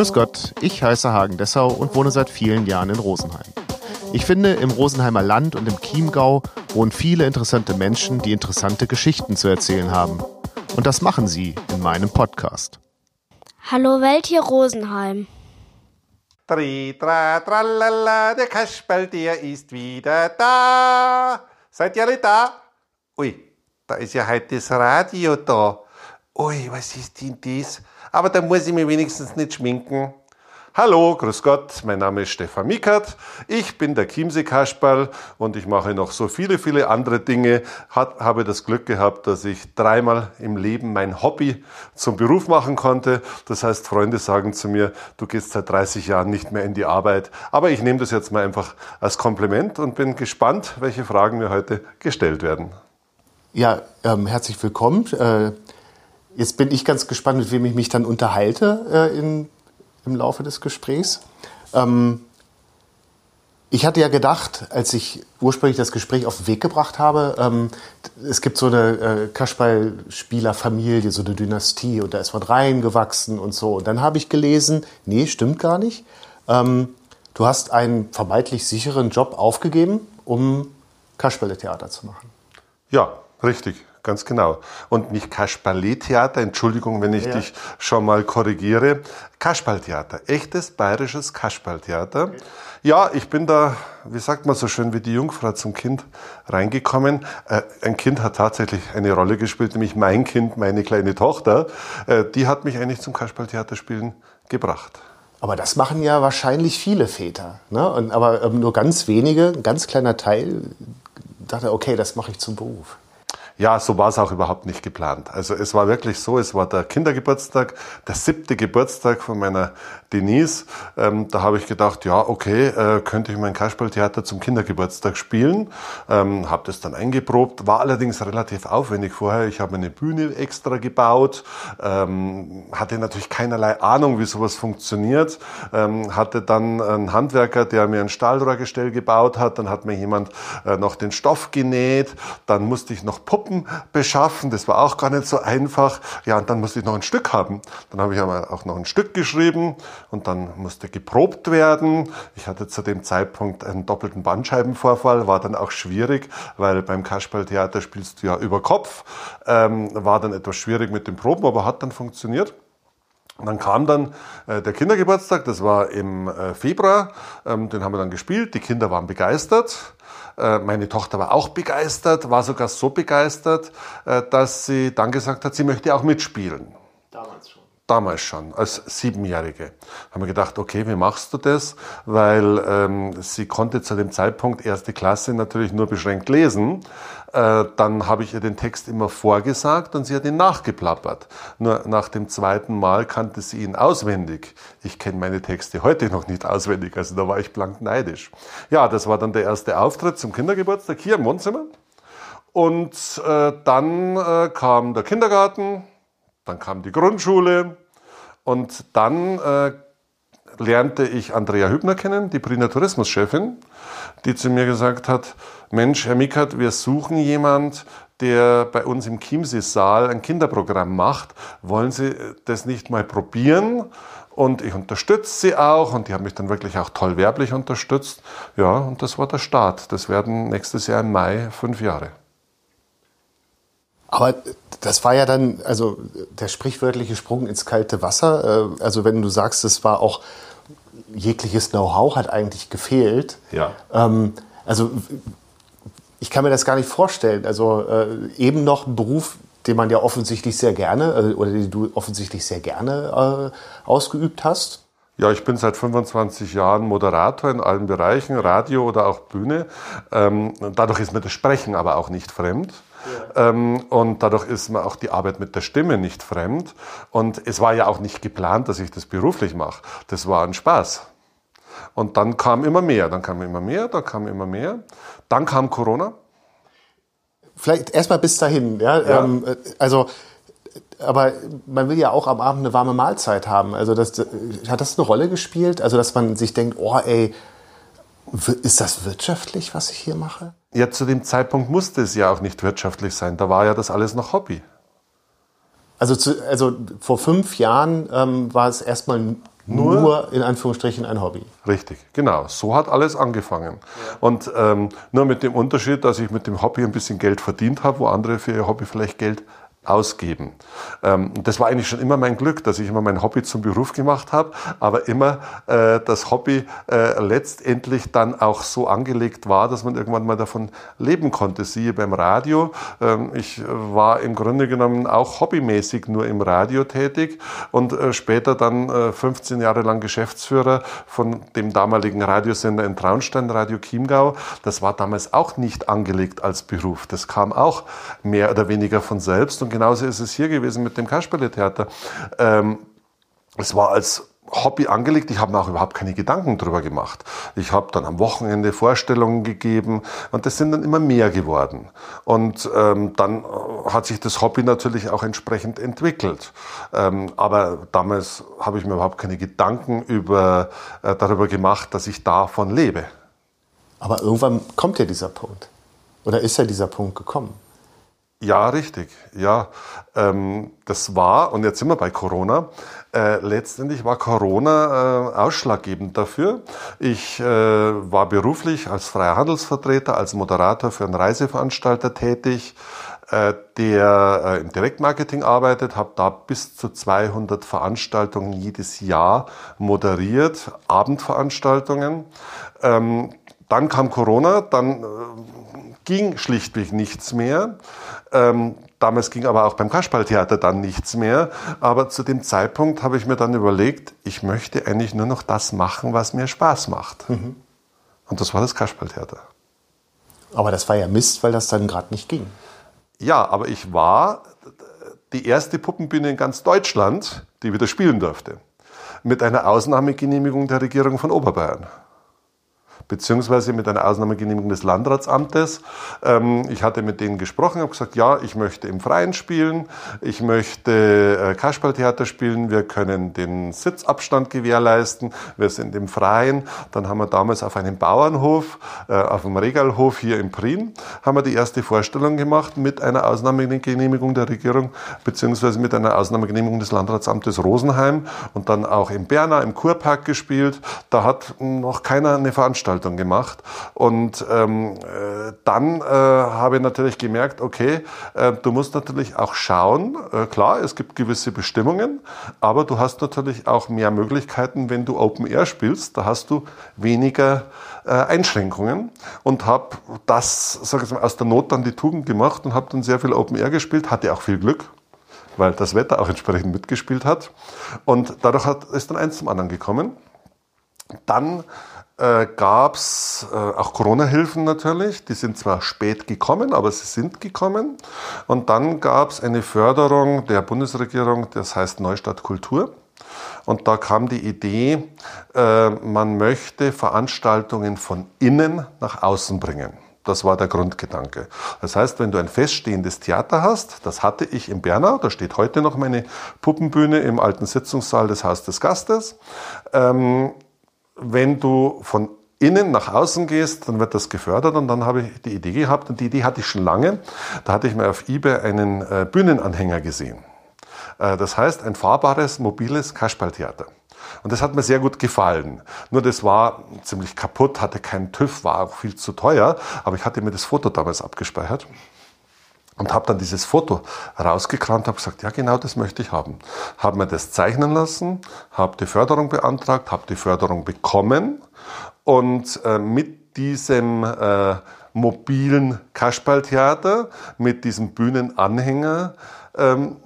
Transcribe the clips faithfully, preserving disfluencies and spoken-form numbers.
Grüß Gott, ich heiße Hagen Dessau und wohne seit vielen Jahren in Rosenheim. Ich finde, im Rosenheimer Land und im Chiemgau wohnen viele interessante Menschen, die interessante Geschichten zu erzählen haben. Und das machen sie in meinem Podcast. Hallo Welt, hier Rosenheim. Tri, tra, tralala, der Kasperl, der ist wieder da. Seid ihr alle da? Ui, da ist ja heute das Radio da. Ui, was ist denn das? Aber da muss ich mich wenigstens nicht schminken. Hallo, grüß Gott, mein Name ist Stefan Mickert, ich bin der Chiemsee-Kasperl und ich mache noch so viele, viele andere Dinge. Hat, habe das Glück gehabt, dass ich dreimal im Leben mein Hobby zum Beruf machen konnte. Das heißt, Freunde sagen zu mir, du gehst seit dreißig Jahren nicht mehr in die Arbeit. Aber ich nehme das jetzt mal einfach als Kompliment und bin gespannt, welche Fragen mir heute gestellt werden. Ja, ähm, herzlich willkommen. Äh, jetzt bin ich ganz gespannt, mit wem ich mich dann unterhalte äh, in im Laufe des Gesprächs. Ähm, ich hatte ja gedacht, als ich ursprünglich das Gespräch auf den Weg gebracht habe, ähm, es gibt so eine äh, Kasperl-Spieler-Familie, so eine Dynastie, und da ist man reingewachsen und so. Und dann habe ich gelesen, nee, stimmt gar nicht. Ähm, du hast einen vermeintlich sicheren Job aufgegeben, um Kasperle-Theater zu machen. Ja, richtig. Ganz genau. Und nicht Kasperle-Theater, Entschuldigung, wenn ich ja. dich schon mal korrigiere. Kasperl-Theater, echtes bayerisches Kasperl-Theater. Okay. Ja, ich bin da, wie sagt man so schön, wie die Jungfrau zum Kind reingekommen. Äh, ein Kind hat tatsächlich eine Rolle gespielt, nämlich mein Kind, meine kleine Tochter. Äh, die hat mich eigentlich zum Kasperl-Theater spielen gebracht. Aber das machen ja wahrscheinlich viele Väter, ne? Und, aber ähm, nur ganz wenige, ein ganz kleiner Teil, dachte, okay, das mache ich zum Beruf. Ja, so war es auch überhaupt nicht geplant. Also es war wirklich so, es war der Kindergeburtstag, der siebte Geburtstag von meiner Denise. Ähm, da habe ich gedacht, ja, okay, äh, könnte ich mein Kasperl-Theater zum Kindergeburtstag spielen. Ähm, habe das dann eingeprobt, war allerdings relativ aufwendig vorher. Ich habe eine Bühne extra gebaut, ähm, hatte natürlich keinerlei Ahnung, wie sowas funktioniert. Ähm, hatte dann einen Handwerker, der mir ein Stahlrohrgestell gebaut hat. Dann hat mir jemand äh, noch den Stoff genäht. Dann musste ich noch Puppen beschaffen, das war auch gar nicht so einfach. Ja, und dann musste ich noch ein Stück haben. Dann habe ich aber auch noch ein Stück geschrieben und dann musste geprobt werden. Ich hatte zu dem Zeitpunkt einen doppelten Bandscheibenvorfall, war dann auch schwierig, weil beim Kasperl-Theater spielst du ja über Kopf. Ähm, war dann etwas schwierig mit den Proben, aber hat dann funktioniert. Und dann kam dann äh, der Kindergeburtstag, das war im äh, Februar, ähm, den haben wir dann gespielt, die Kinder waren begeistert. Meine Tochter war auch begeistert, war sogar so begeistert, dass sie dann gesagt hat, sie möchte auch mitspielen. Damals schon. Damals schon, als Siebenjährige. Haben wir gedacht, okay, wie machst du das? Weil ähm, sie konnte zu dem Zeitpunkt erste Klasse natürlich nur beschränkt lesen. Äh, dann habe ich ihr den Text immer vorgesagt und sie hat ihn nachgeplappert. Nur nach dem zweiten Mal kannte sie ihn auswendig. Ich kenne meine Texte heute noch nicht auswendig, also da war ich blank neidisch. Ja, das war dann der erste Auftritt zum Kindergeburtstag hier im Wohnzimmer. Und äh, dann äh, kam der Kindergarten, dann kam die Grundschule und dann äh, lernte ich Andrea Hübner kennen, die Prina Tourismuschefin, die zu mir gesagt hat, Mensch, Herr Mickert, wir suchen jemand, der bei uns im Chiemsee-Saal ein Kinderprogramm macht. Wollen Sie das nicht mal probieren? Und ich unterstütze sie auch und die haben mich dann wirklich auch toll werblich unterstützt. Ja, und das war der Start. Das werden nächstes Jahr im Mai fünf Jahre. Aber das war ja dann, also der sprichwörtliche Sprung ins kalte Wasser. Also wenn du sagst, es war auch jegliches Know-how hat eigentlich gefehlt. Ja. Ähm, also ich kann mir das gar nicht vorstellen. Also äh, eben noch ein Beruf, den man ja offensichtlich sehr gerne äh, oder den du offensichtlich sehr gerne äh, ausgeübt hast. Ja, ich bin seit fünfundzwanzig Jahren Moderator in allen Bereichen, Radio oder auch Bühne. Ähm, dadurch ist mir das Sprechen aber auch nicht fremd. Ja. Ähm, und dadurch ist mir auch die Arbeit mit der Stimme nicht fremd. Und es war ja auch nicht geplant, dass ich das beruflich mache. Das war ein Spaß. Und dann kam immer mehr, dann kam immer mehr, dann kam immer mehr. Dann kam Corona. Vielleicht erstmal bis dahin, ja. ja. Ähm, also, aber man will ja auch am Abend eine warme Mahlzeit haben. Also das, hat das eine Rolle gespielt? Also dass man sich denkt, oh ey, ist das wirtschaftlich, was ich hier mache? Ja, zu dem Zeitpunkt musste es ja auch nicht wirtschaftlich sein. Da war ja das alles noch Hobby. Also, zu, also vor fünf Jahren ähm, war es erstmal Nur, nur in Anführungsstrichen ein Hobby. Richtig, genau. So hat alles angefangen. Ja. Und ähm, nur mit dem Unterschied, dass ich mit dem Hobby ein bisschen Geld verdient habe, wo andere für ihr Hobby vielleicht Geld ausgeben. Ähm, das war eigentlich schon immer mein Glück, dass ich immer mein Hobby zum Beruf gemacht habe, aber immer äh, das Hobby äh, letztendlich dann auch so angelegt war, dass man irgendwann mal davon leben konnte. Siehe beim Radio. Ähm, ich war im Grunde genommen auch hobbymäßig nur im Radio tätig und äh, später dann äh, fünfzehn Jahre lang Geschäftsführer von dem damaligen Radiosender in Traunstein, Radio Chiemgau. Das war damals auch nicht angelegt als Beruf. Das kam auch mehr oder weniger von selbst. Und genauso ist es hier gewesen mit dem Kasperletheater. Ähm, es war als Hobby angelegt. Ich habe mir auch überhaupt keine Gedanken drüber gemacht. Ich habe dann am Wochenende Vorstellungen gegeben und das sind dann immer mehr geworden. Und ähm, dann hat sich das Hobby natürlich auch entsprechend entwickelt. Ähm, aber damals habe ich mir überhaupt keine Gedanken über, äh, darüber gemacht, dass ich davon lebe. Aber irgendwann kommt ja dieser Punkt. Oder ist ja dieser Punkt gekommen? Ja, richtig. Ja, ähm, das war, und jetzt sind wir bei Corona, äh, letztendlich war Corona äh, ausschlaggebend dafür. Ich äh, war beruflich als freier Handelsvertreter, als Moderator für einen Reiseveranstalter tätig, äh, der äh, im Direktmarketing arbeitet, habe da bis zu zweihundert Veranstaltungen jedes Jahr moderiert, Abendveranstaltungen. Ähm, Dann kam Corona, dann äh, ging schlichtweg nichts mehr. Ähm, damals ging aber auch beim Kasperltheater dann nichts mehr. Aber zu dem Zeitpunkt habe ich mir dann überlegt, ich möchte eigentlich nur noch das machen, was mir Spaß macht. Mhm. Und das war das Kasperltheater. Aber das war ja Mist, weil das dann gerade nicht ging. Ja, aber ich war die erste Puppenbühne in ganz Deutschland, die wieder spielen durfte. Mit einer Ausnahmegenehmigung der Regierung von Oberbayern. Beziehungsweise mit einer Ausnahmegenehmigung des Landratsamtes. Ich hatte mit denen gesprochen, habe gesagt, ja, ich möchte im Freien spielen, ich möchte Kasperltheater spielen, wir können den Sitzabstand gewährleisten, wir sind im Freien. Dann haben wir damals auf einem Bauernhof, auf dem Regalhof hier in Prien, haben wir die erste Vorstellung gemacht mit einer Ausnahmegenehmigung der Regierung, beziehungsweise mit einer Ausnahmegenehmigung des Landratsamtes Rosenheim und dann auch in Berna im Kurpark gespielt. Da hat noch keiner eine Veranstaltung gemacht. Und ähm, dann äh, habe ich natürlich gemerkt, okay, äh, du musst natürlich auch schauen, äh, klar, es gibt gewisse Bestimmungen, aber du hast natürlich auch mehr Möglichkeiten, wenn du Open Air spielst, da hast du weniger äh, Einschränkungen und habe das, sag ich mal, aus der Not dann die Tugend gemacht und habe dann sehr viel Open Air gespielt, hatte auch viel Glück, weil das Wetter auch entsprechend mitgespielt hat und dadurch hat, ist dann eins zum anderen gekommen. Dann Äh, gab es äh, auch Corona-Hilfen natürlich. Die sind zwar spät gekommen, aber sie sind gekommen. Und dann gab es eine Förderung der Bundesregierung, das heißt Neustadt Kultur. Und da kam die Idee, äh, man möchte Veranstaltungen von innen nach außen bringen. Das war der Grundgedanke. Das heißt, wenn du ein feststehendes Theater hast, das hatte ich in Bernau, da steht heute noch meine Puppenbühne im alten Sitzungssaal des Haus des Gastes, ähm, wenn du von innen nach außen gehst, dann wird das gefördert und dann habe ich die Idee gehabt und die Idee hatte ich schon lange. Da hatte ich mir auf eBay einen äh, Bühnenanhänger gesehen. Äh, das heißt, ein fahrbares, mobiles Kasperltheater. Und das hat mir sehr gut gefallen. Nur das war ziemlich kaputt, hatte keinen TÜV, war auch viel zu teuer, aber ich hatte mir das Foto damals abgespeichert. Und habe dann dieses Foto rausgekramt, habe gesagt, ja genau, das möchte ich haben. Habe mir das zeichnen lassen, habe die Förderung beantragt, habe die Förderung bekommen. Und äh, mit diesem äh, mobilen Kasperltheater, mit diesem Bühnenanhänger, ähm,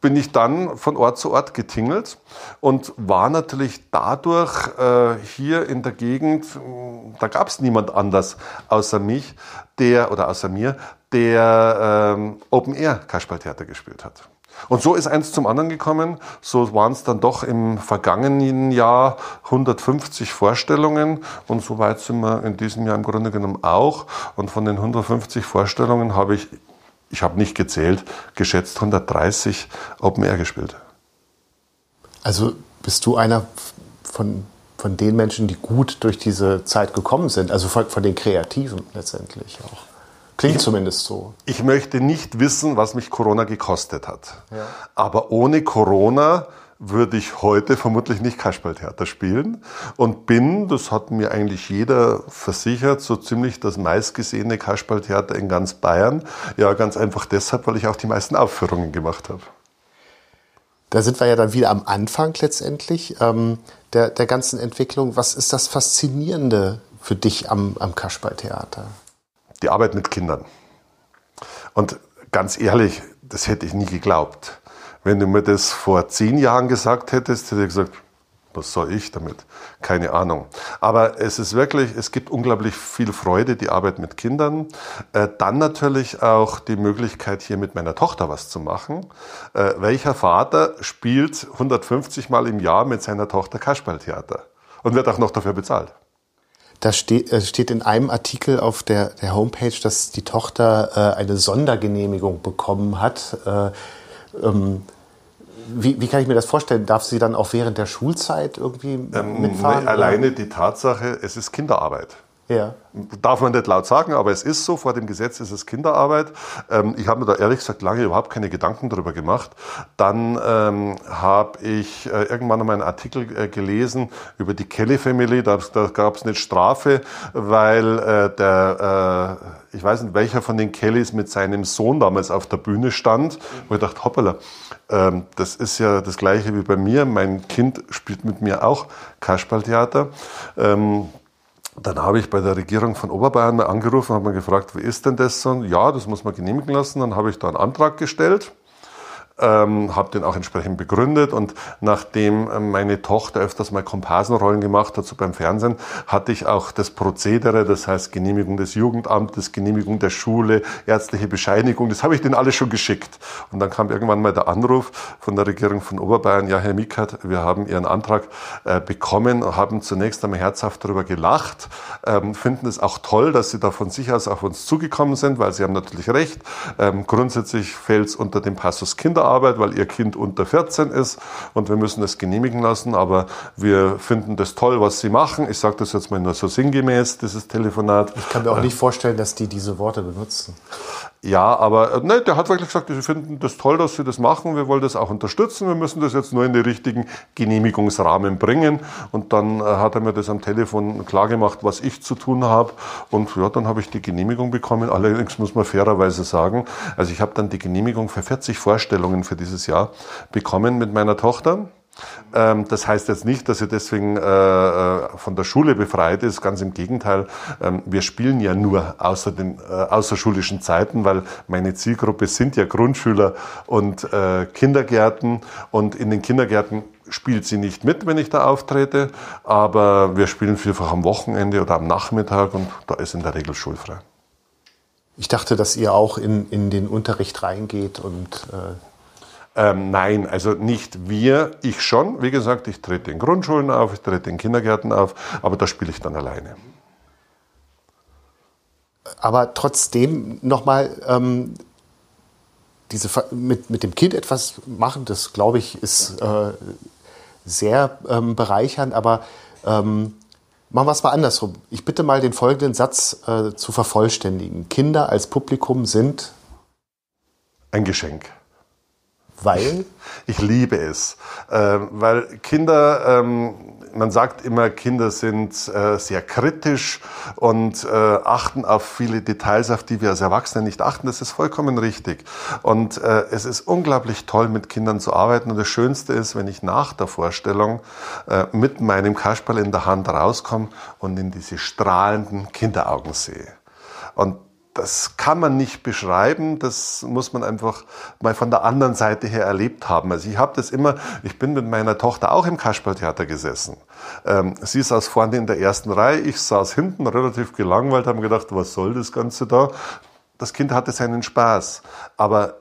bin ich dann von Ort zu Ort getingelt und war natürlich dadurch äh, hier in der Gegend, da gab es niemand anders außer mich, der oder außer mir, der ähm, Open Air Kasperltheater gespielt hat. Und so ist eins zum anderen gekommen. So waren es dann doch im vergangenen Jahr hundertfünfzig Vorstellungen. Und so weit sind wir in diesem Jahr im Grunde genommen auch. Und von den hundertfünfzig Vorstellungen habe ich, ich habe nicht gezählt, geschätzt hundertdreißig Open Air gespielt. Also bist du einer von, von den Menschen, die gut durch diese Zeit gekommen sind? Also von, von den Kreativen letztendlich auch? Klingt ich, zumindest so. Ich möchte nicht wissen, was mich Corona gekostet hat. Ja. Aber ohne Corona würde ich heute vermutlich nicht Kasperltheater spielen und bin, das hat mir eigentlich jeder versichert, so ziemlich das meistgesehene Kasperltheater in ganz Bayern. Ja, ganz einfach deshalb, weil ich auch die meisten Aufführungen gemacht habe. Da sind wir ja dann wieder am Anfang letztendlich ähm, der, der ganzen Entwicklung. Was ist das Faszinierende für dich am, am Kasperltheater? Die Arbeit mit Kindern. Und ganz ehrlich, das hätte ich nie geglaubt. Wenn du mir das vor zehn Jahren gesagt hättest, hätte ich gesagt, was soll ich damit? Keine Ahnung. Aber es ist wirklich, es gibt unglaublich viel Freude, die Arbeit mit Kindern. Äh, dann natürlich auch die Möglichkeit, hier mit meiner Tochter was zu machen. Äh, welcher Vater spielt hundertfünfzig Mal im Jahr mit seiner Tochter Kasperltheater und wird auch noch dafür bezahlt? Da steht, äh, steht in einem Artikel auf der, der Homepage, dass die Tochter äh, eine Sondergenehmigung bekommen hat. Äh, ähm Wie, wie kann ich mir das vorstellen? Darf sie dann auch während der Schulzeit irgendwie ähm, mitfahren? Ne, alleine die Tatsache, es ist Kinderarbeit. Ja. Darf man nicht laut sagen, aber es ist so, vor dem Gesetz ist es Kinderarbeit. Ähm, ich habe mir da ehrlich gesagt lange überhaupt keine Gedanken darüber gemacht. Dann ähm, habe ich äh, irgendwann einmal einen Artikel äh, gelesen über die Kelly Family. Da, da gab es eine Strafe, weil äh, der, äh, ich weiß nicht, welcher von den Kellys mit seinem Sohn damals auf der Bühne stand. Mhm. Wo ich dachte, hoppala. Das ist ja das Gleiche wie bei mir. Mein Kind spielt mit mir auch Kasperltheater. Dann habe ich bei der Regierung von Oberbayern mal angerufen und habe mal gefragt, wie ist denn das so? Ja, das muss man genehmigen lassen. Dann habe ich da einen Antrag gestellt, habe den auch entsprechend begründet. Und nachdem meine Tochter öfters mal Komparsenrollen gemacht hat, so beim Fernsehen, hatte ich auch das Prozedere, das heißt Genehmigung des Jugendamtes, Genehmigung der Schule, ärztliche Bescheinigung, das habe ich denen alles schon geschickt. Und dann kam irgendwann mal der Anruf von der Regierung von Oberbayern, ja, Herr Mickert, wir haben Ihren Antrag äh, bekommen und haben zunächst einmal herzhaft darüber gelacht, ähm, finden es auch toll, dass Sie da von sich aus auf uns zugekommen sind, weil Sie haben natürlich recht. Ähm, grundsätzlich fällt es unter den Passus Kinder Arbeit, weil ihr Kind unter vierzehn ist und wir müssen es genehmigen lassen, aber wir finden das toll, was sie machen. Ich sage das jetzt mal nur so sinngemäß, dieses Telefonat. Ich kann mir auch äh, nicht vorstellen, dass die diese Worte benutzen. Ja, aber ne, der hat wirklich gesagt, wir finden das toll, dass sie das machen, wir wollen das auch unterstützen, wir müssen das jetzt nur in den richtigen Genehmigungsrahmen bringen. Und dann äh, hat er mir das am Telefon klargemacht, was ich zu tun habe. Und ja, dann habe ich die Genehmigung bekommen. Allerdings muss man fairerweise sagen, also ich habe dann die Genehmigung für vierzig Vorstellungen für dieses Jahr bekommen mit meiner Tochter. Ähm, das heißt jetzt nicht, dass sie deswegen äh, von der Schule befreit ist, ganz im Gegenteil. Ähm, wir spielen ja nur außer den äh, außerschulischen Zeiten, weil meine Zielgruppe sind ja Grundschüler und äh, Kindergärten und in den Kindergärten spielt sie nicht mit, wenn ich da auftrete, aber wir spielen vielfach am Wochenende oder am Nachmittag und da ist in der Regel schulfrei. Ich dachte, dass ihr auch in, in den Unterricht reingeht und... Äh Ähm, nein, also nicht wir, ich schon. Wie gesagt, ich trete in Grundschulen auf, ich trete in Kindergärten auf, aber da spiele ich dann alleine. Aber trotzdem nochmal, ähm, diese mit, mit dem Kind etwas machen, das glaube ich ist äh, sehr ähm, bereichernd, aber ähm, machen wir es mal andersrum. Ich bitte mal den folgenden Satz äh, zu vervollständigen. Kinder als Publikum sind ein Geschenk. Weil? Ich liebe es, äh, weil Kinder, ähm, man sagt immer, Kinder sind äh, sehr kritisch und äh, achten auf viele Details, auf die wir als Erwachsene nicht achten. Das ist vollkommen richtig. Und äh, es ist unglaublich toll, mit Kindern zu arbeiten. Und das Schönste ist, wenn ich nach der Vorstellung äh, mit meinem Kasperl in der Hand rauskomme und in diese strahlenden Kinderaugen sehe. Und das kann man nicht beschreiben, das muss man einfach mal von der anderen Seite her erlebt haben. Also ich habe das immer, ich bin mit meiner Tochter auch im Kasperltheater gesessen. Ähm, sie saß vorne in der ersten Reihe, ich saß hinten relativ gelangweilt, habe mir gedacht, was soll das Ganze da? Das Kind hatte seinen Spaß, aber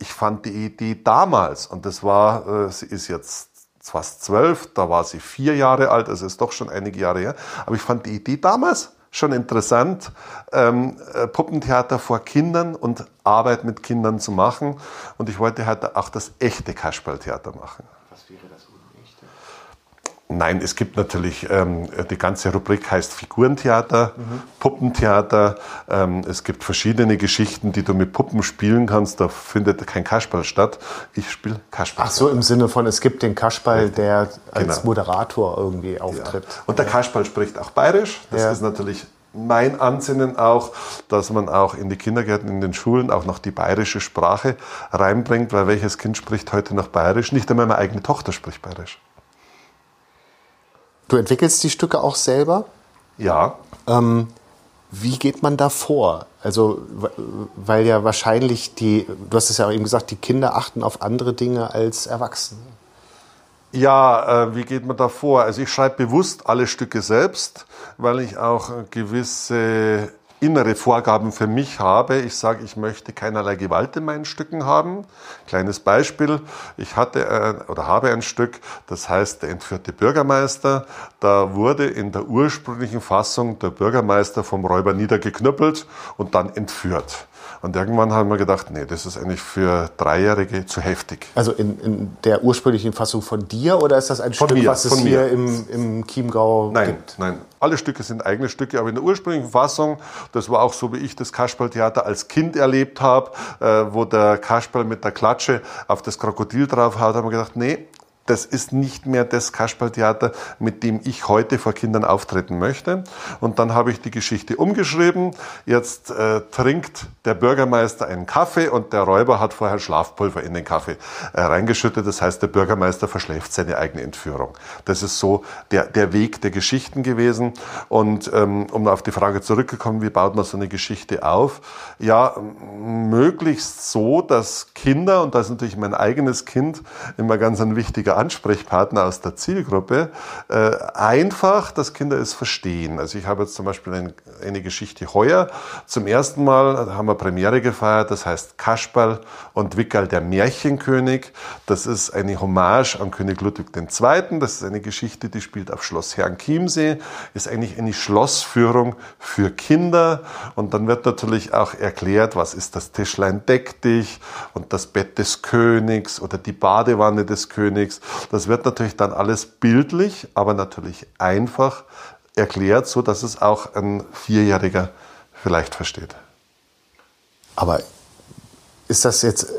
ich fand die Idee damals, und das war, äh, sie ist jetzt fast zwölf, da war sie vier Jahre alt, also ist doch schon einige Jahre her, aber ich fand die Idee damals schon interessant, ähm, Puppentheater vor Kindern und Arbeit mit Kindern zu machen. Und ich wollte halt auch das echte Kasperltheater machen. Was wäre das unechte? Nein, es gibt natürlich, ähm, die ganze Rubrik heißt Figurentheater, mhm. Puppentheater. Ähm, es gibt verschiedene Geschichten, die du mit Puppen spielen kannst. Da findet kein Kasperl statt. Ich spiele Kasperl. Ach so, im Sinne von, es gibt den Kasperl, der als genau. Moderator irgendwie auftritt. Ja. Und der Kasperl spricht auch bayerisch. Das ja. ist natürlich mein Ansinnen auch, dass man auch in die Kindergärten, in den Schulen auch noch die bayerische Sprache reinbringt, weil welches Kind spricht heute noch bayerisch? Nicht einmal meine eigene Tochter spricht bayerisch. Du entwickelst die Stücke auch selber? Ja. Ähm, wie geht man da vor? Also, weil ja wahrscheinlich die, du hast es ja eben gesagt, die Kinder achten auf andere Dinge als Erwachsene. Ja, äh, wie geht man da vor? Also ich schreibe bewusst alle Stücke selbst, weil ich auch gewisse innere Vorgaben für mich habe. Ich sage, ich möchte keinerlei Gewalt in meinen Stücken haben. Kleines Beispiel, ich hatte ein, oder habe ein Stück, das heißt Der entführte Bürgermeister. Da wurde in der ursprünglichen Fassung der Bürgermeister vom Räuber niedergeknüppelt und dann entführt. Und irgendwann haben wir gedacht, nee, das ist eigentlich für Dreijährige zu heftig. Also in, in der ursprünglichen Fassung von dir oder ist das ein von Stück, mir, was es hier im, im Chiemgau nein, gibt? Nein, nein. Alle Stücke sind eigene Stücke, aber in der ursprünglichen Fassung, das war auch so, wie ich das Kasperltheater als Kind erlebt habe, äh, wo der Kasperl mit der Klatsche auf das Krokodil draufhaut, haben wir gedacht, nee, das ist nicht mehr das Kasperltheater, mit dem ich heute vor Kindern auftreten möchte. Und dann habe ich die Geschichte umgeschrieben. Jetzt äh, trinkt der Bürgermeister einen Kaffee und der Räuber hat vorher Schlafpulver in den Kaffee äh, reingeschüttet. Das heißt, der Bürgermeister verschläft seine eigene Entführung. Das ist so der, der Weg der Geschichten gewesen. Und ähm, um auf die Frage zurückzukommen, wie baut man so eine Geschichte auf? Ja, möglichst so, dass Kinder, und da ist natürlich mein eigenes Kind immer ganz ein wichtiger Ansprechpartner aus der Zielgruppe, äh, einfach, dass Kinder es verstehen. Also ich habe jetzt zum Beispiel ein, eine Geschichte heuer. Zum ersten Mal haben wir Premiere gefeiert, das heißt Kasperl und Wickerl, der Märchenkönig. Das ist eine Hommage an König Ludwig der Zweite. Das ist eine Geschichte, die spielt auf Schloss Herrenchiemsee. Ist eigentlich eine Schlossführung für Kinder. Und dann wird natürlich auch erklärt, was ist das Tischlein deck dich und das Bett des Königs oder die Badewanne des Königs. Das wird natürlich dann alles bildlich, aber natürlich einfach erklärt, so dass es auch ein Vierjähriger vielleicht versteht. Aber ist das jetzt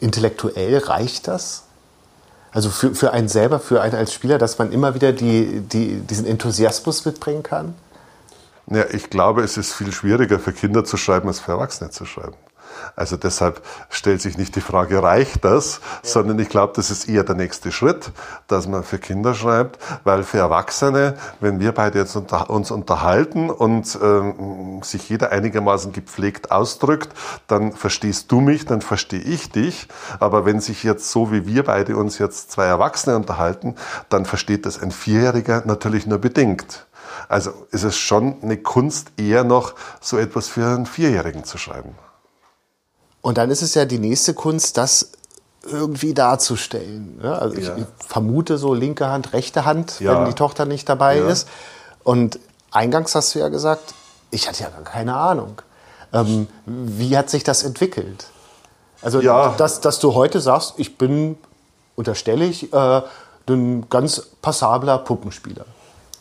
intellektuell, reicht das? Also für, für einen selber, für einen als Spieler, dass man immer wieder die, die, diesen Enthusiasmus mitbringen kann? Ja, ich glaube, es ist viel schwieriger für Kinder zu schreiben, als für Erwachsene zu schreiben. Also deshalb stellt sich nicht die Frage, reicht das, sondern ich glaube, das ist eher der nächste Schritt, dass man für Kinder schreibt, weil für Erwachsene, wenn wir beide jetzt unter, uns unterhalten und ähm, sich jeder einigermaßen gepflegt ausdrückt, dann verstehst du mich, dann verstehe ich dich, aber wenn sich jetzt so wie wir beide uns jetzt zwei Erwachsene unterhalten, dann versteht das ein Vierjähriger natürlich nur bedingt. Also ist es schon eine Kunst, eher noch so etwas für einen Vierjährigen zu schreiben. Und dann ist es ja die nächste Kunst, das irgendwie darzustellen. Ja, also ja. Ich vermute so linke Hand, rechte Hand, ja. wenn die Tochter nicht dabei ja. ist. Und eingangs hast du ja gesagt, ich hatte ja gar keine Ahnung. Ähm, wie hat sich das entwickelt? Also, ja. dass, dass du heute sagst, ich bin, unterstelle ich, äh, ein ganz passabler Puppenspieler.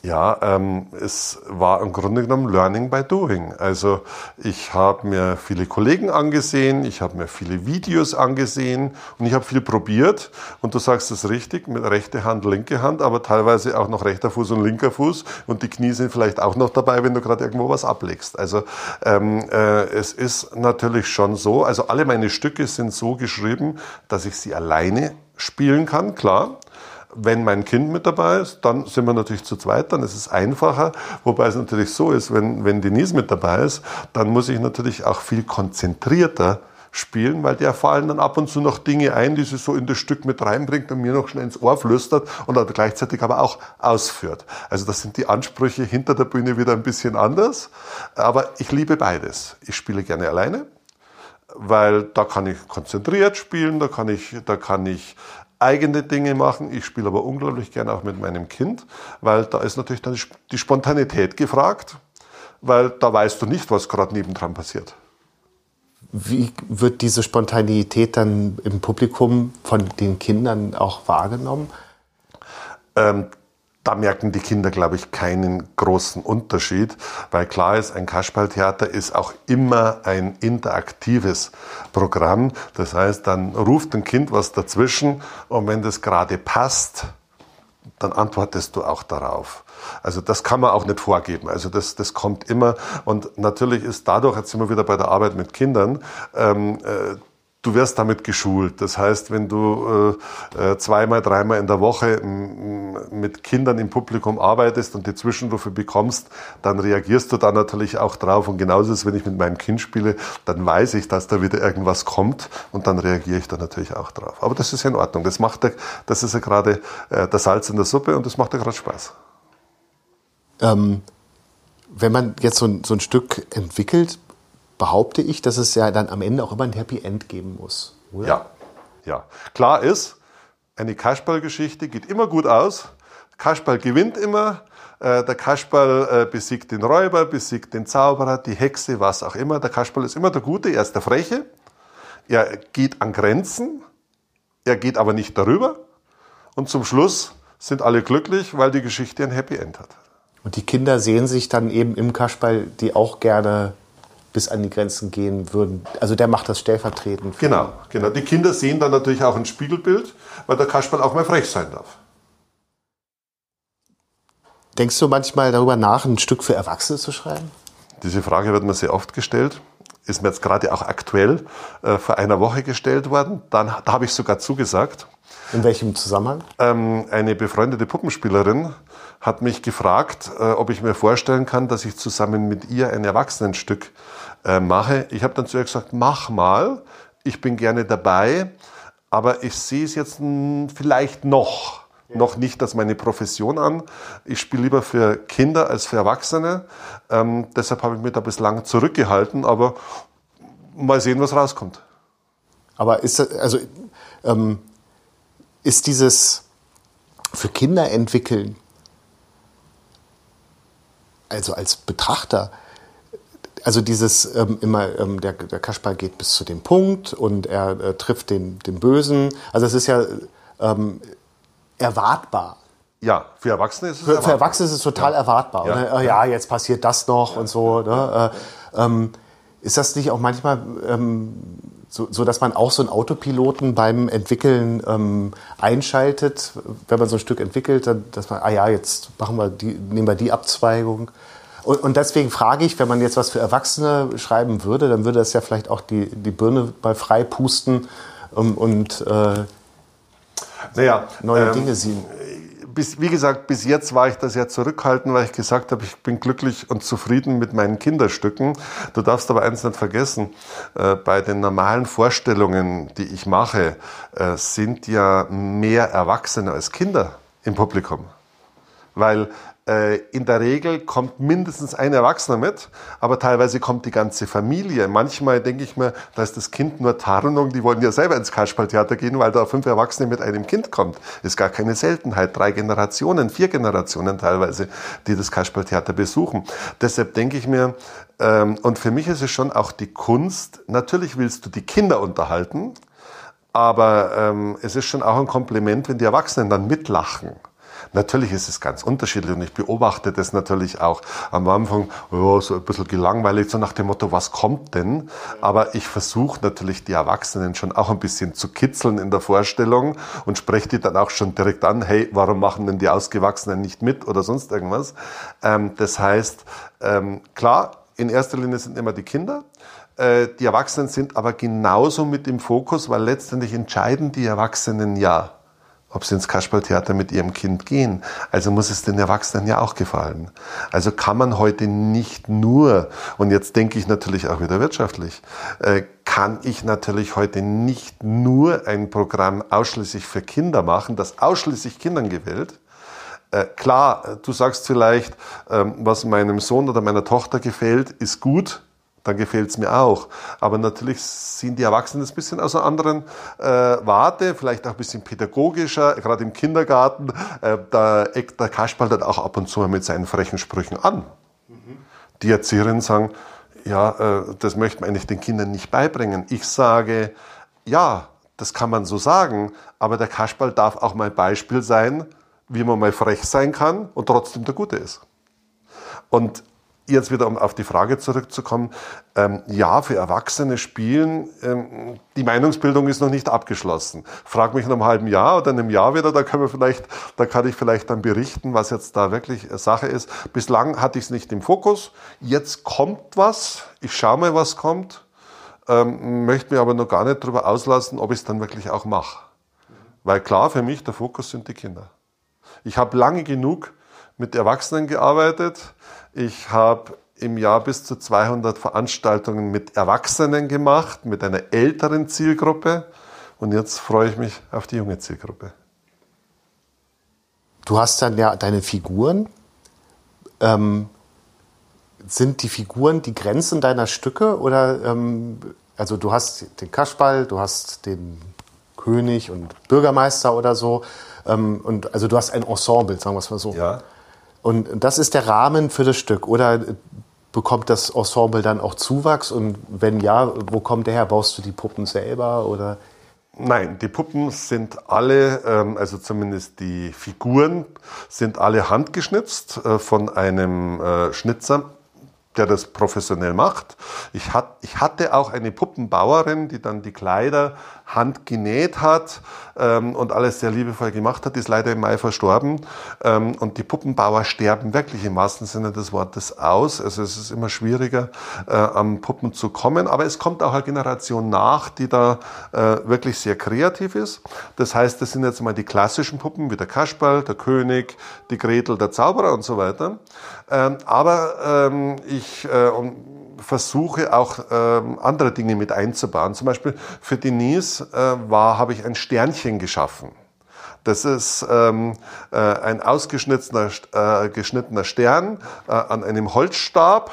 Ja, ähm, es war im Grunde genommen Learning by Doing. Also ich habe mir viele Kollegen angesehen, ich habe mir viele Videos angesehen und ich habe viel probiert. Und du sagst es richtig, mit rechter Hand, linke Hand, aber teilweise auch noch rechter Fuß und linker Fuß. Und die Knie sind vielleicht auch noch dabei, wenn du gerade irgendwo was ablegst. Also ähm, äh, es ist natürlich schon so, also alle meine Stücke sind so geschrieben, dass ich sie alleine spielen kann, klar. Wenn mein Kind mit dabei ist, dann sind wir natürlich zu zweit, dann ist es einfacher. Wobei es natürlich so ist, wenn, wenn Denise mit dabei ist, dann muss ich natürlich auch viel konzentrierter spielen, weil der fallen dann ab und zu noch Dinge ein, die sie so in das Stück mit reinbringt und mir noch schnell ins Ohr flüstert und dann gleichzeitig aber auch ausführt. Also das sind die Ansprüche hinter der Bühne wieder ein bisschen anders. Aber ich liebe beides. Ich spiele gerne alleine, weil da kann ich konzentriert spielen, da kann ich, da kann ich eigene Dinge machen. Ich spiele aber unglaublich gerne auch mit meinem Kind, weil da ist natürlich dann die Spontanität gefragt, weil da weißt du nicht, was gerade nebendran passiert. Wie wird diese Spontanität dann im Publikum von den Kindern auch wahrgenommen? Ähm, Da merken die Kinder, glaube ich, keinen großen Unterschied, weil klar ist, ein Kasperltheater ist auch immer ein interaktives Programm. Das heißt, dann ruft ein Kind was dazwischen und wenn das gerade passt, dann antwortest du auch darauf. Also das kann man auch nicht vorgeben. Also das, das kommt immer. Und natürlich ist dadurch, jetzt sind wir wieder bei der Arbeit mit Kindern, ähm, äh, du wirst damit geschult. Das heißt, wenn du äh, zweimal, dreimal in der Woche m- mit Kindern im Publikum arbeitest und die Zwischenrufe bekommst, dann reagierst du da natürlich auch drauf. Und genauso ist es, wenn ich mit meinem Kind spiele, dann weiß ich, dass da wieder irgendwas kommt und dann reagiere ich da natürlich auch drauf. Aber das ist ja in Ordnung. Das macht ja, das ist ja gerade äh, das Salz in der Suppe und das macht ja gerade Spaß. Ähm, wenn man jetzt so ein, so ein Stück entwickelt, behaupte ich, dass es ja dann am Ende auch immer ein Happy End geben muss, oder? Ja, ja. Klar ist, eine Kasperl-Geschichte geht immer gut aus. Kasperl gewinnt immer. Der Kasperl besiegt den Räuber, besiegt den Zauberer, die Hexe, was auch immer. Der Kasperl ist immer der Gute, er ist der Freche. Er geht an Grenzen, er geht aber nicht darüber. Und zum Schluss sind alle glücklich, weil die Geschichte ein Happy End hat. Und die Kinder sehen sich dann eben im Kasperl, die auch gerne bis an die Grenzen gehen würden. Also der macht das stellvertretend. Genau, genau. Die Kinder sehen dann natürlich auch ein Spiegelbild, weil der Kasperl auch mal frech sein darf. Denkst du manchmal darüber nach, ein Stück für Erwachsene zu schreiben? Diese Frage wird mir sehr oft gestellt. Ist mir jetzt gerade auch aktuell äh, vor einer Woche gestellt worden. Dann, da habe ich sogar zugesagt. In welchem Zusammenhang? Ähm, eine befreundete Puppenspielerin hat mich gefragt, äh, ob ich mir vorstellen kann, dass ich zusammen mit ihr ein Erwachsenenstück äh, mache. Ich habe dann zu ihr gesagt, mach mal, ich bin gerne dabei, aber ich sehe es jetzt mh, vielleicht noch. Noch nicht als meine Profession an. Ich spiele lieber für Kinder als für Erwachsene. Ähm, deshalb habe ich mich da bislang zurückgehalten, aber mal sehen, was rauskommt. Aber ist das, also, ähm, ist dieses für Kinder entwickeln, also als Betrachter, also dieses ähm, immer, ähm, der, der Kasperl geht bis zu dem Punkt und er äh, trifft den, den Bösen. Also es ist ja... Ähm, erwartbar. Ja, für Erwachsene ist es Für, für Erwachsene ist es total ja. erwartbar. Ja. ja, jetzt passiert das noch ja. und so. Ne? Ja. Ähm, ist das nicht auch manchmal ähm, so, so, dass man auch so einen Autopiloten beim Entwickeln ähm, einschaltet, wenn man so ein Stück entwickelt, dann, dass man, ah ja, jetzt machen wir die, nehmen wir die Abzweigung. Und, und deswegen frage ich, wenn man jetzt was für Erwachsene schreiben würde, dann würde das ja vielleicht auch die, die Birne mal frei pusten ähm, und äh, Naja, neue ähm, Dinge sehen. Bis, wie gesagt, bis jetzt war ich da sehr zurückhaltend, weil ich gesagt habe, ich bin glücklich und zufrieden mit meinen Kinderstücken. Du darfst aber eins nicht vergessen, äh, bei den normalen Vorstellungen, die ich mache, äh, sind ja mehr Erwachsene als Kinder im Publikum. Weil äh, in der Regel kommt mindestens ein Erwachsener mit, aber teilweise kommt die ganze Familie. Manchmal denke ich mir, da ist das Kind nur Tarnung, die wollen ja selber ins Kasperltheater gehen, weil da fünf Erwachsene mit einem Kind kommt. Ist gar keine Seltenheit. Drei Generationen, vier Generationen teilweise, die das Kasperltheater besuchen. Deshalb denke ich mir, ähm, und für mich ist es schon auch die Kunst, natürlich willst du die Kinder unterhalten, aber ähm, es ist schon auch ein Kompliment, wenn die Erwachsenen dann mitlachen. Natürlich ist es ganz unterschiedlich und ich beobachte das natürlich auch am Anfang, oh, so ein bisschen gelangweilt, so nach dem Motto, was kommt denn? Aber ich versuche natürlich die Erwachsenen schon auch ein bisschen zu kitzeln in der Vorstellung und spreche die dann auch schon direkt an, hey, warum machen denn die Ausgewachsenen nicht mit oder sonst irgendwas? Ähm, das heißt, ähm, klar, in erster Linie sind immer die Kinder. Äh, die Erwachsenen sind aber genauso mit im Fokus, weil letztendlich entscheiden die Erwachsenen ja, ob sie ins Kasperltheater mit ihrem Kind gehen. Also muss es den Erwachsenen ja auch gefallen. Also kann man heute nicht nur, und jetzt denke ich natürlich auch wieder wirtschaftlich, äh, kann ich natürlich heute nicht nur ein Programm ausschließlich für Kinder machen, das ausschließlich Kindern gewählt. Äh, klar, du sagst vielleicht, äh, was meinem Sohn oder meiner Tochter gefällt, ist gut, dann gefällt es mir auch. Aber natürlich sind die Erwachsenen ein bisschen aus einer anderen äh, Warte, vielleicht auch ein bisschen pädagogischer, gerade im Kindergarten. Äh, da eckt der Kasperl dann auch ab und zu mal mit seinen frechen Sprüchen an. Mhm. Die Erzieherinnen sagen, ja, äh, das möchte man eigentlich den Kindern nicht beibringen. Ich sage, ja, das kann man so sagen, aber der Kasperl darf auch mal Beispiel sein, wie man mal frech sein kann und trotzdem der Gute ist. Und jetzt wieder, um auf die Frage zurückzukommen, ähm, ja, für Erwachsene spielen, ähm, die Meinungsbildung ist noch nicht abgeschlossen. Frag mich in einem halben Jahr oder in einem Jahr wieder, da können wir vielleicht, da kann ich vielleicht dann berichten, was jetzt da wirklich Sache ist. Bislang hatte ich es nicht im Fokus, jetzt kommt was, ich schaue mal, was kommt, ähm, möchte mir aber noch gar nicht darüber auslassen, ob ich es dann wirklich auch mache. Weil klar, für mich, der Fokus sind die Kinder. Ich habe lange genug mit Erwachsenen gearbeitet. Ich habe im Jahr bis zu zweihundert Veranstaltungen mit Erwachsenen gemacht, mit einer älteren Zielgruppe. Und jetzt freue ich mich auf die junge Zielgruppe. Du hast dann ja deine Figuren. Ähm, sind die Figuren die Grenzen deiner Stücke? Oder, ähm, also du hast den Kasperl, du hast den König und Bürgermeister oder so. Ähm, und, also du hast ein Ensemble, sagen wir es mal so. Ja. Und das ist der Rahmen für das Stück. Oder bekommt das Ensemble dann auch Zuwachs? Und wenn ja, wo kommt der her? Baust du die Puppen selber? Oder? Nein, die Puppen sind alle, also zumindest die Figuren, sind alle handgeschnitzt von einem Schnitzer, der das professionell macht. Ich hatte auch eine Puppenbauerin, die dann die Kleider handgenäht hat ähm, und alles sehr liebevoll gemacht hat, ist leider im Mai verstorben. Ähm, und die Puppenbauer sterben wirklich im wahrsten Sinne des Wortes aus. Also es ist immer schwieriger, äh, an Puppen zu kommen. Aber es kommt auch eine Generation nach, die da äh, wirklich sehr kreativ ist. Das heißt, das sind jetzt mal die klassischen Puppen, wie der Kasperl, der König, die Gretel, der Zauberer und so weiter. Ähm, aber ähm, ich... Äh, um, versuche auch ähm, andere Dinge mit einzubauen. Zum Beispiel für Denise äh, war, habe ich ein Sternchen geschaffen. Das ist ähm, äh, ein ausgeschnittener äh, geschnittener Stern äh, an einem Holzstab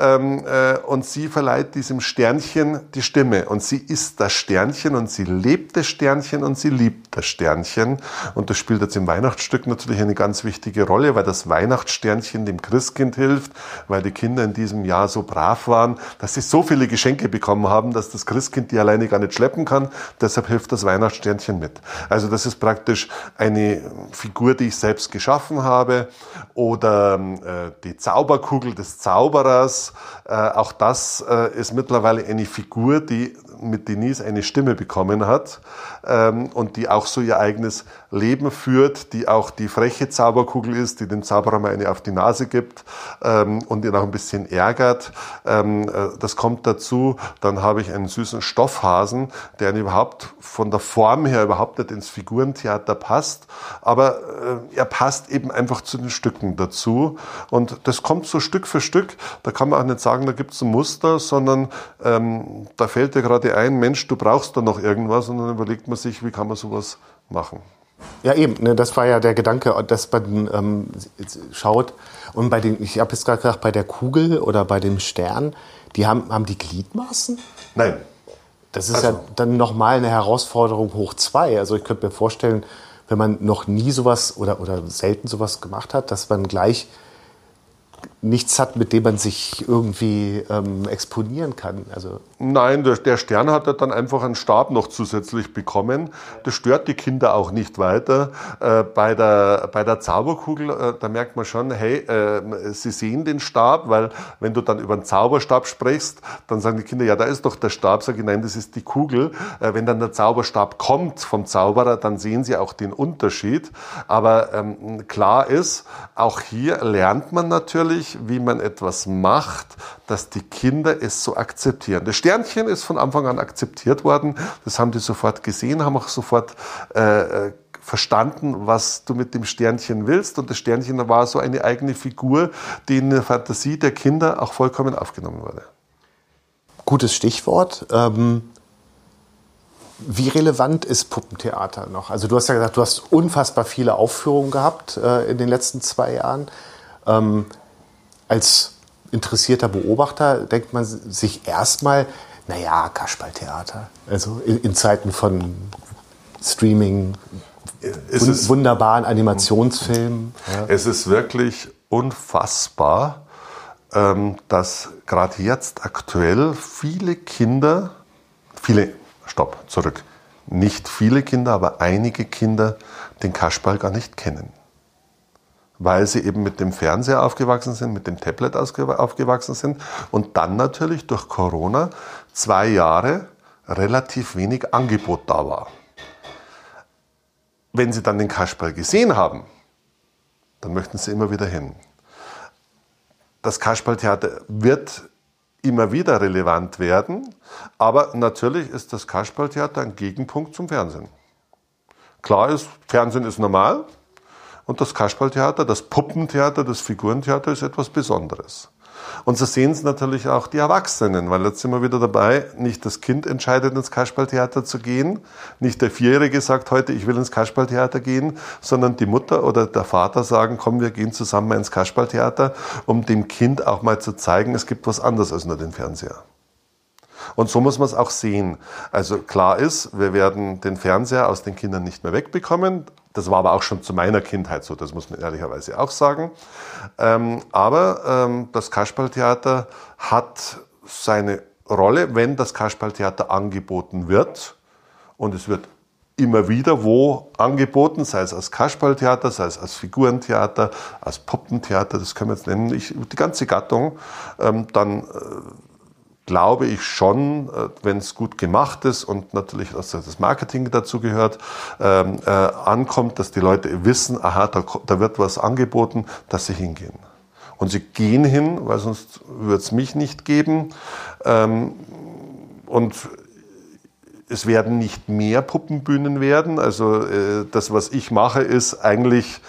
ähm, äh, und sie verleiht diesem Sternchen die Stimme. Und sie ist das Sternchen und sie lebt das Sternchen und sie liebt das Sternchen. Und das spielt jetzt im Weihnachtsstück natürlich eine ganz wichtige Rolle, weil das Weihnachtssternchen dem Christkind hilft, weil die Kinder in diesem Jahr so brav waren, dass sie so viele Geschenke bekommen haben, dass das Christkind die alleine gar nicht schleppen kann. Deshalb hilft das Weihnachtssternchen mit. Also das ist praktisch eine Figur, die ich selbst geschaffen habe, oder äh, die Zauberkugel des Zauberers. Äh, auch das äh, ist mittlerweile eine Figur, die mit Denise eine Stimme bekommen hat ähm, und die auch so ihr eigenes Leben führt, die auch die freche Zauberkugel ist, die dem Zauberer mal eine auf die Nase gibt ähm, und ihn auch ein bisschen ärgert. Ähm, äh, das kommt dazu. Dann habe ich einen süßen Stoffhasen, der überhaupt von der Form her überhaupt nicht ins Figurentheater passt, aber äh, er passt eben einfach zu den Stücken dazu und das kommt so Stück für Stück. Da kann man auch nicht sagen, da gibt es ein Muster, sondern ähm, da fällt dir gerade ein, Mensch, du brauchst da noch irgendwas, und dann überlegt man sich, wie kann man sowas machen. Ja eben, ne, das war ja der Gedanke, dass man ähm, schaut und bei den, ich habe jetzt gerade gedacht, bei der Kugel oder bei dem Stern, die haben, haben die Gliedmaßen? Nein. Das ist also, ja dann nochmal eine Herausforderung hoch zwei. Also ich könnte mir vorstellen, wenn man noch nie sowas oder, oder selten sowas gemacht hat, dass man gleich nichts hat, mit dem man sich irgendwie ähm, exponieren kann. Also nein, der, der Stern hat dann einfach einen Stab noch zusätzlich bekommen. Das stört die Kinder auch nicht weiter. Äh, bei der, bei der Zauberkugel, äh, da merkt man schon, hey, äh, sie sehen den Stab, weil wenn du dann über einen Zauberstab sprichst, dann sagen die Kinder, ja, da ist doch der Stab. Sag ich, nein, das ist die Kugel. Äh, wenn dann der Zauberstab kommt vom Zauberer, dann sehen sie auch den Unterschied. Aber ähm, klar ist, auch hier lernt man natürlich, wie man etwas macht, dass die Kinder es so akzeptieren. Das Sternchen ist von Anfang an akzeptiert worden. Das haben die sofort gesehen, haben auch sofort äh, verstanden, was du mit dem Sternchen willst. Und das Sternchen war so eine eigene Figur, die in der Fantasie der Kinder auch vollkommen aufgenommen wurde. Gutes Stichwort. Ähm, wie relevant ist Puppentheater noch? Also du hast ja gesagt, du hast unfassbar viele Aufführungen gehabt äh, in den letzten zwei Jahren. Ähm, Als interessierter Beobachter denkt man sich erstmal, naja, Kasperltheater. Also in, in Zeiten von Streaming, wun- ist, wunderbaren Animationsfilmen. Ja. Es ist wirklich unfassbar, ähm, dass gerade jetzt aktuell viele Kinder, viele, stopp, zurück, nicht viele Kinder, aber einige Kinder den Kasperl gar nicht kennen. weil sie eben mit dem Fernseher aufgewachsen sind, mit dem Tablet aufgewachsen sind und dann natürlich durch Corona zwei Jahre relativ wenig Angebot da war. Wenn sie dann den Kasperl gesehen haben, dann möchten sie immer wieder hin. Das Kasperltheater wird immer wieder relevant werden, aber natürlich ist das Kasperltheater ein Gegenpunkt zum Fernsehen. Klar ist, Fernsehen ist normal und das Kasperltheater, das Puppentheater, das Figurentheater ist etwas Besonderes. Und so sehen es natürlich auch die Erwachsenen, weil jetzt sind wir wieder dabei, nicht das Kind entscheidet, ins Kasperltheater zu gehen, nicht der Vierjährige sagt heute, ich will ins Kasperltheater gehen, sondern die Mutter oder der Vater sagen, komm, wir gehen zusammen ins Kasperltheater, um dem Kind auch mal zu zeigen, es gibt was anderes als nur den Fernseher. Und so muss man es auch sehen. Also klar ist, wir werden den Fernseher aus den Kindern nicht mehr wegbekommen. Das war aber auch schon zu meiner Kindheit so, das muss man ehrlicherweise auch sagen. Ähm, aber ähm, das Kasperltheater hat seine Rolle, wenn das Kasperltheater angeboten wird. Und es wird immer wieder wo angeboten, sei es als Kasperltheater, sei es als Figurentheater, als Puppentheater, das können wir jetzt nennen, ich, die ganze Gattung, ähm, dann... Äh, glaube ich schon, wenn es gut gemacht ist und natürlich dass das Marketing dazu gehört, ähm, äh, ankommt, dass die Leute wissen, aha, da, da wird was angeboten, dass sie hingehen. Und sie gehen hin, weil sonst würde es mich nicht geben. Ähm, und es werden nicht mehr Puppenbühnen werden. Also äh, das, was ich mache, ist eigentlich...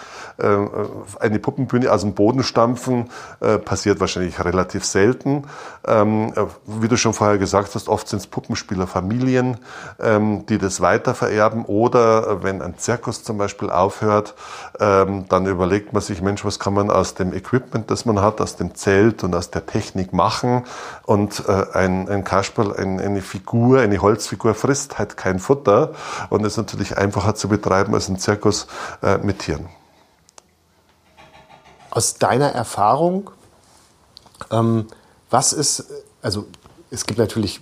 eine Puppenbühne aus dem Boden stampfen, äh, passiert wahrscheinlich relativ selten. Ähm, wie du schon vorher gesagt hast, oft sind es Puppenspielerfamilien, ähm, die das weitervererben. Oder wenn ein Zirkus zum Beispiel aufhört, ähm, dann überlegt man sich, Mensch, was kann man aus dem Equipment, das man hat, aus dem Zelt und aus der Technik machen? Und äh, ein, ein Kasperl, ein, eine Figur, eine Holzfigur frisst halt kein Futter und ist natürlich einfacher zu betreiben als ein Zirkus äh, mit Tieren. Aus deiner Erfahrung, ähm, was ist, also es gibt natürlich,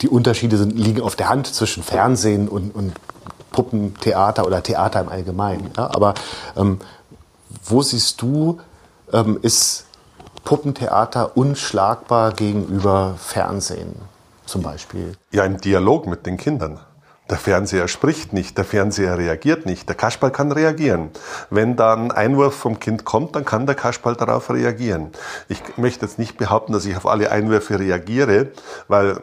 die Unterschiede sind, liegen auf der Hand zwischen Fernsehen und, und Puppentheater oder Theater im Allgemeinen. Ja? Aber ähm, wo siehst du, ähm, ist Puppentheater unschlagbar gegenüber Fernsehen zum Beispiel? Ja, im Dialog mit den Kindern. Der Fernseher spricht nicht, der Fernseher reagiert nicht, der Kasperl kann reagieren. Wenn da ein Einwurf vom Kind kommt, dann kann der Kasperl darauf reagieren. Ich möchte jetzt nicht behaupten, dass ich auf alle Einwürfe reagiere, weil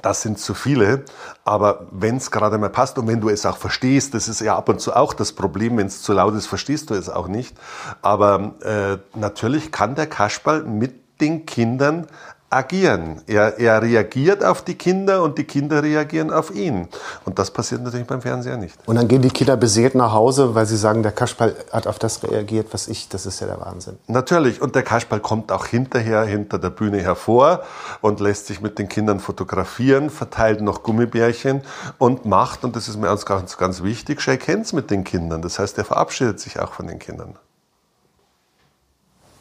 das sind zu viele. Aber wenn es gerade mal passt und wenn du es auch verstehst, das ist ja ab und zu auch das Problem, wenn es zu laut ist, verstehst du es auch nicht. Aber äh, natürlich kann der Kasperl mit den Kindern agieren. Er, er reagiert auf die Kinder und die Kinder reagieren auf ihn. Und das passiert natürlich beim Fernseher nicht. Und dann gehen die Kinder beseelt nach Hause, weil sie sagen, der Kasperl hat auf das reagiert, was ich, das ist ja der Wahnsinn. Natürlich. Und der Kasperl kommt auch hinterher, hinter der Bühne hervor und lässt sich mit den Kindern fotografieren, verteilt noch Gummibärchen und macht, und das ist mir ganz, ganz, ganz wichtig, Shake Hands mit den Kindern. Das heißt, er verabschiedet sich auch von den Kindern.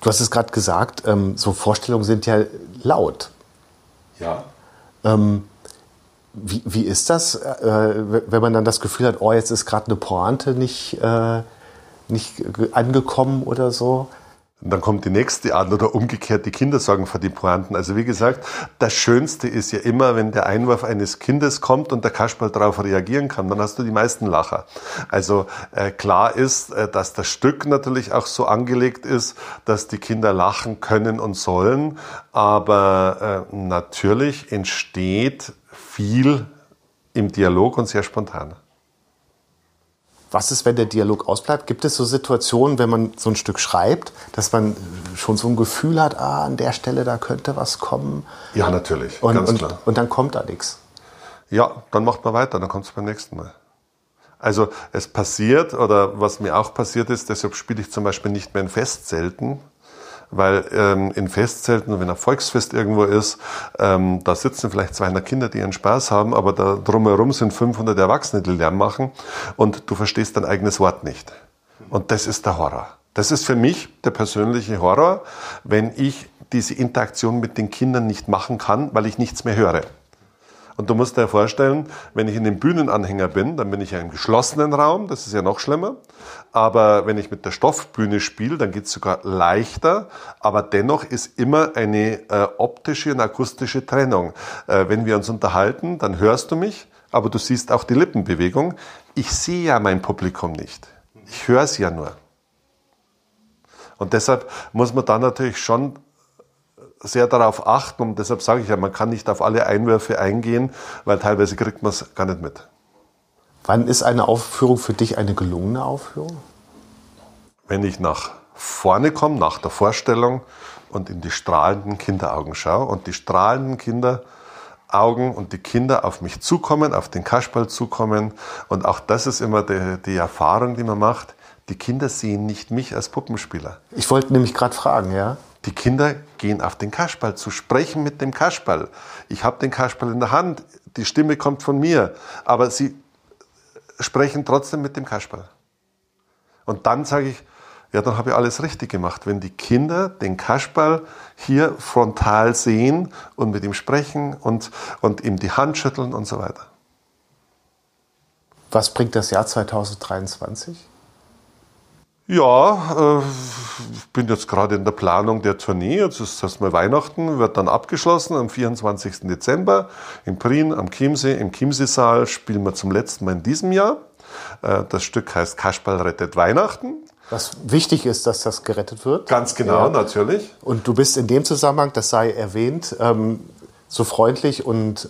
Du hast es gerade gesagt, ähm, so Vorstellungen sind ja laut. Ja. Ähm, wie, wie ist das, äh, wenn man dann das Gefühl hat, oh, jetzt ist gerade eine Pointe nicht, äh, nicht angekommen oder so? Dann kommt die nächste an oder umgekehrt, die Kinder sorgen für die Pointen. Also wie gesagt, das Schönste ist ja immer, wenn der Einwurf eines Kindes kommt und der Kasperl darauf reagieren kann, dann hast du die meisten Lacher. Also äh, klar ist, äh, dass das Stück natürlich auch so angelegt ist, dass die Kinder lachen können und sollen, aber äh, natürlich entsteht viel im Dialog und sehr spontan. Was ist, wenn der Dialog ausbleibt? Gibt es so Situationen, wenn man so ein Stück schreibt, dass man schon so ein Gefühl hat, ah, an der Stelle, da könnte was kommen? Ja, natürlich, und, ganz und, klar. Und dann kommt da nichts? Ja, dann macht man weiter, dann kommt es beim nächsten Mal. Also es passiert, oder was mir auch passiert ist, deshalb spiele ich zum Beispiel nicht mehr in Festzelten, weil ähm, in Festzelten, wenn ein Volksfest irgendwo ist, ähm, da sitzen vielleicht zweihundert Kinder, die ihren Spaß haben, aber da drumherum sind fünfhundert Erwachsene, die Lärm machen und du verstehst dein eigenes Wort nicht. Und das ist der Horror. Das ist für mich der persönliche Horror, wenn ich diese Interaktion mit den Kindern nicht machen kann, weil ich nichts mehr höre. Und du musst dir vorstellen, wenn ich in dem Bühnenanhänger bin, dann bin ich ja im geschlossenen Raum, das ist ja noch schlimmer. Aber wenn ich mit der Stoffbühne spiele, dann geht es sogar leichter. Aber dennoch ist immer eine äh, optische und akustische Trennung. Äh, wenn wir uns unterhalten, dann hörst du mich, aber du siehst auch die Lippenbewegung. Ich sehe ja mein Publikum nicht. Ich höre es ja nur. Und deshalb muss man da natürlich schon sehr darauf achten, und deshalb sage ich ja, man kann nicht auf alle Einwürfe eingehen, weil teilweise kriegt man es gar nicht mit. Wann ist eine Aufführung für dich eine gelungene Aufführung? Wenn ich nach vorne komme, nach der Vorstellung und in die strahlenden Kinderaugen schaue und die strahlenden Kinderaugen und die Kinder auf mich zukommen, auf den Kasperl zukommen, und auch das ist immer die, die Erfahrung, die man macht, die Kinder sehen nicht mich als Puppenspieler. Ich wollte nämlich gerade fragen, ja? Die Kinder gehen auf den Kasperl zu, sprechen mit dem Kasperl. Ich habe den Kasperl in der Hand, die Stimme kommt von mir, aber sie sprechen trotzdem mit dem Kasperl. Und dann sage ich, ja, dann habe ich alles richtig gemacht. Wenn die Kinder den Kasperl hier frontal sehen und mit ihm sprechen und, und ihm die Hand schütteln und so weiter. Was bringt das Jahr zwanzig dreiundzwanzig? Ja, ich bin jetzt gerade in der Planung der Tournee. Jetzt ist erstmal Weihnachten, wird dann abgeschlossen am vierundzwanzigsten Dezember in Prien am Chiemsee. Im Chiemseesaal spielen wir zum letzten Mal in diesem Jahr. Das Stück heißt Kasperl rettet Weihnachten. Was wichtig ist, dass das gerettet wird. Ganz genau, ja. Natürlich. Und du bist in dem Zusammenhang, das sei erwähnt, so freundlich und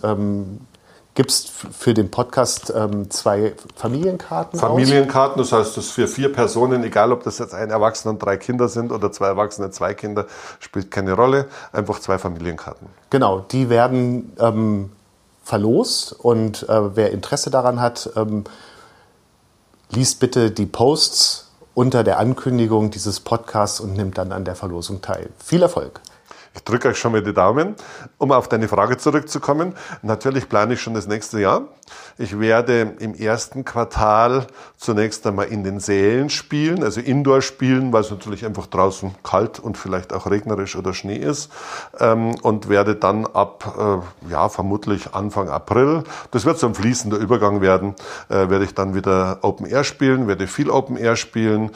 gibst für den Podcast ähm, zwei Familienkarten Familienkarten, aus? Das heißt, das für vier Personen, egal ob das jetzt ein Erwachsener und drei Kinder sind oder zwei Erwachsene und zwei Kinder, spielt keine Rolle. Einfach zwei Familienkarten. Genau, die werden ähm, verlost, und äh, wer Interesse daran hat, ähm, liest bitte die Posts unter der Ankündigung dieses Podcasts und nimmt dann an der Verlosung teil. Viel Erfolg! Ich drücke euch schon mal die Daumen, um auf deine Frage zurückzukommen. Natürlich plane ich schon das nächste Jahr. Ich werde im ersten Quartal zunächst einmal in den Sälen spielen, also Indoor spielen, weil es natürlich einfach draußen kalt und vielleicht auch regnerisch oder Schnee ist. Und werde dann ab, ja, vermutlich Anfang April, das wird so ein fließender Übergang werden, werde ich dann wieder Open Air spielen, werde viel Open Air spielen,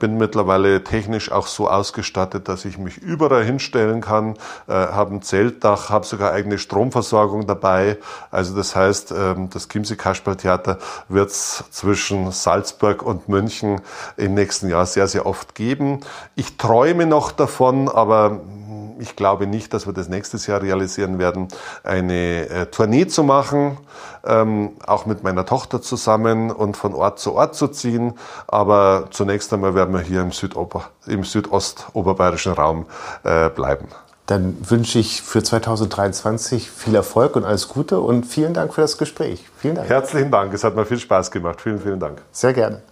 bin mittlerweile technisch auch so ausgestattet, dass ich mich überall hinstellen kann. Äh, habe ein Zeltdach, habe sogar eigene Stromversorgung dabei. Also das heißt, ähm, das Chiemsee-Kasperl-Theater wird es zwischen Salzburg und München im nächsten Jahr sehr, sehr oft geben. Ich träume noch davon, aber ich glaube nicht, dass wir das nächstes Jahr realisieren werden, eine äh, Tournee zu machen, ähm, auch mit meiner Tochter zusammen und von Ort zu Ort zu ziehen. Aber zunächst einmal werden wir hier im, Südober- im südostoberbayerischen Raum äh, bleiben. Dann wünsche ich für zwanzig dreiundzwanzig viel Erfolg und alles Gute und vielen Dank für das Gespräch. Vielen Dank. Herzlichen Dank, es hat mir viel Spaß gemacht. Vielen, vielen Dank. Sehr gerne.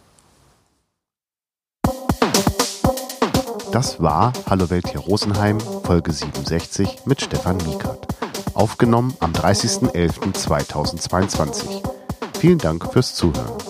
Das war Hallo Welt hier Rosenheim, Folge siebenundsechzig mit Stefan Miekert. Aufgenommen am dreißigsten elften zweitausendzweiundzwanzig. Vielen Dank fürs Zuhören.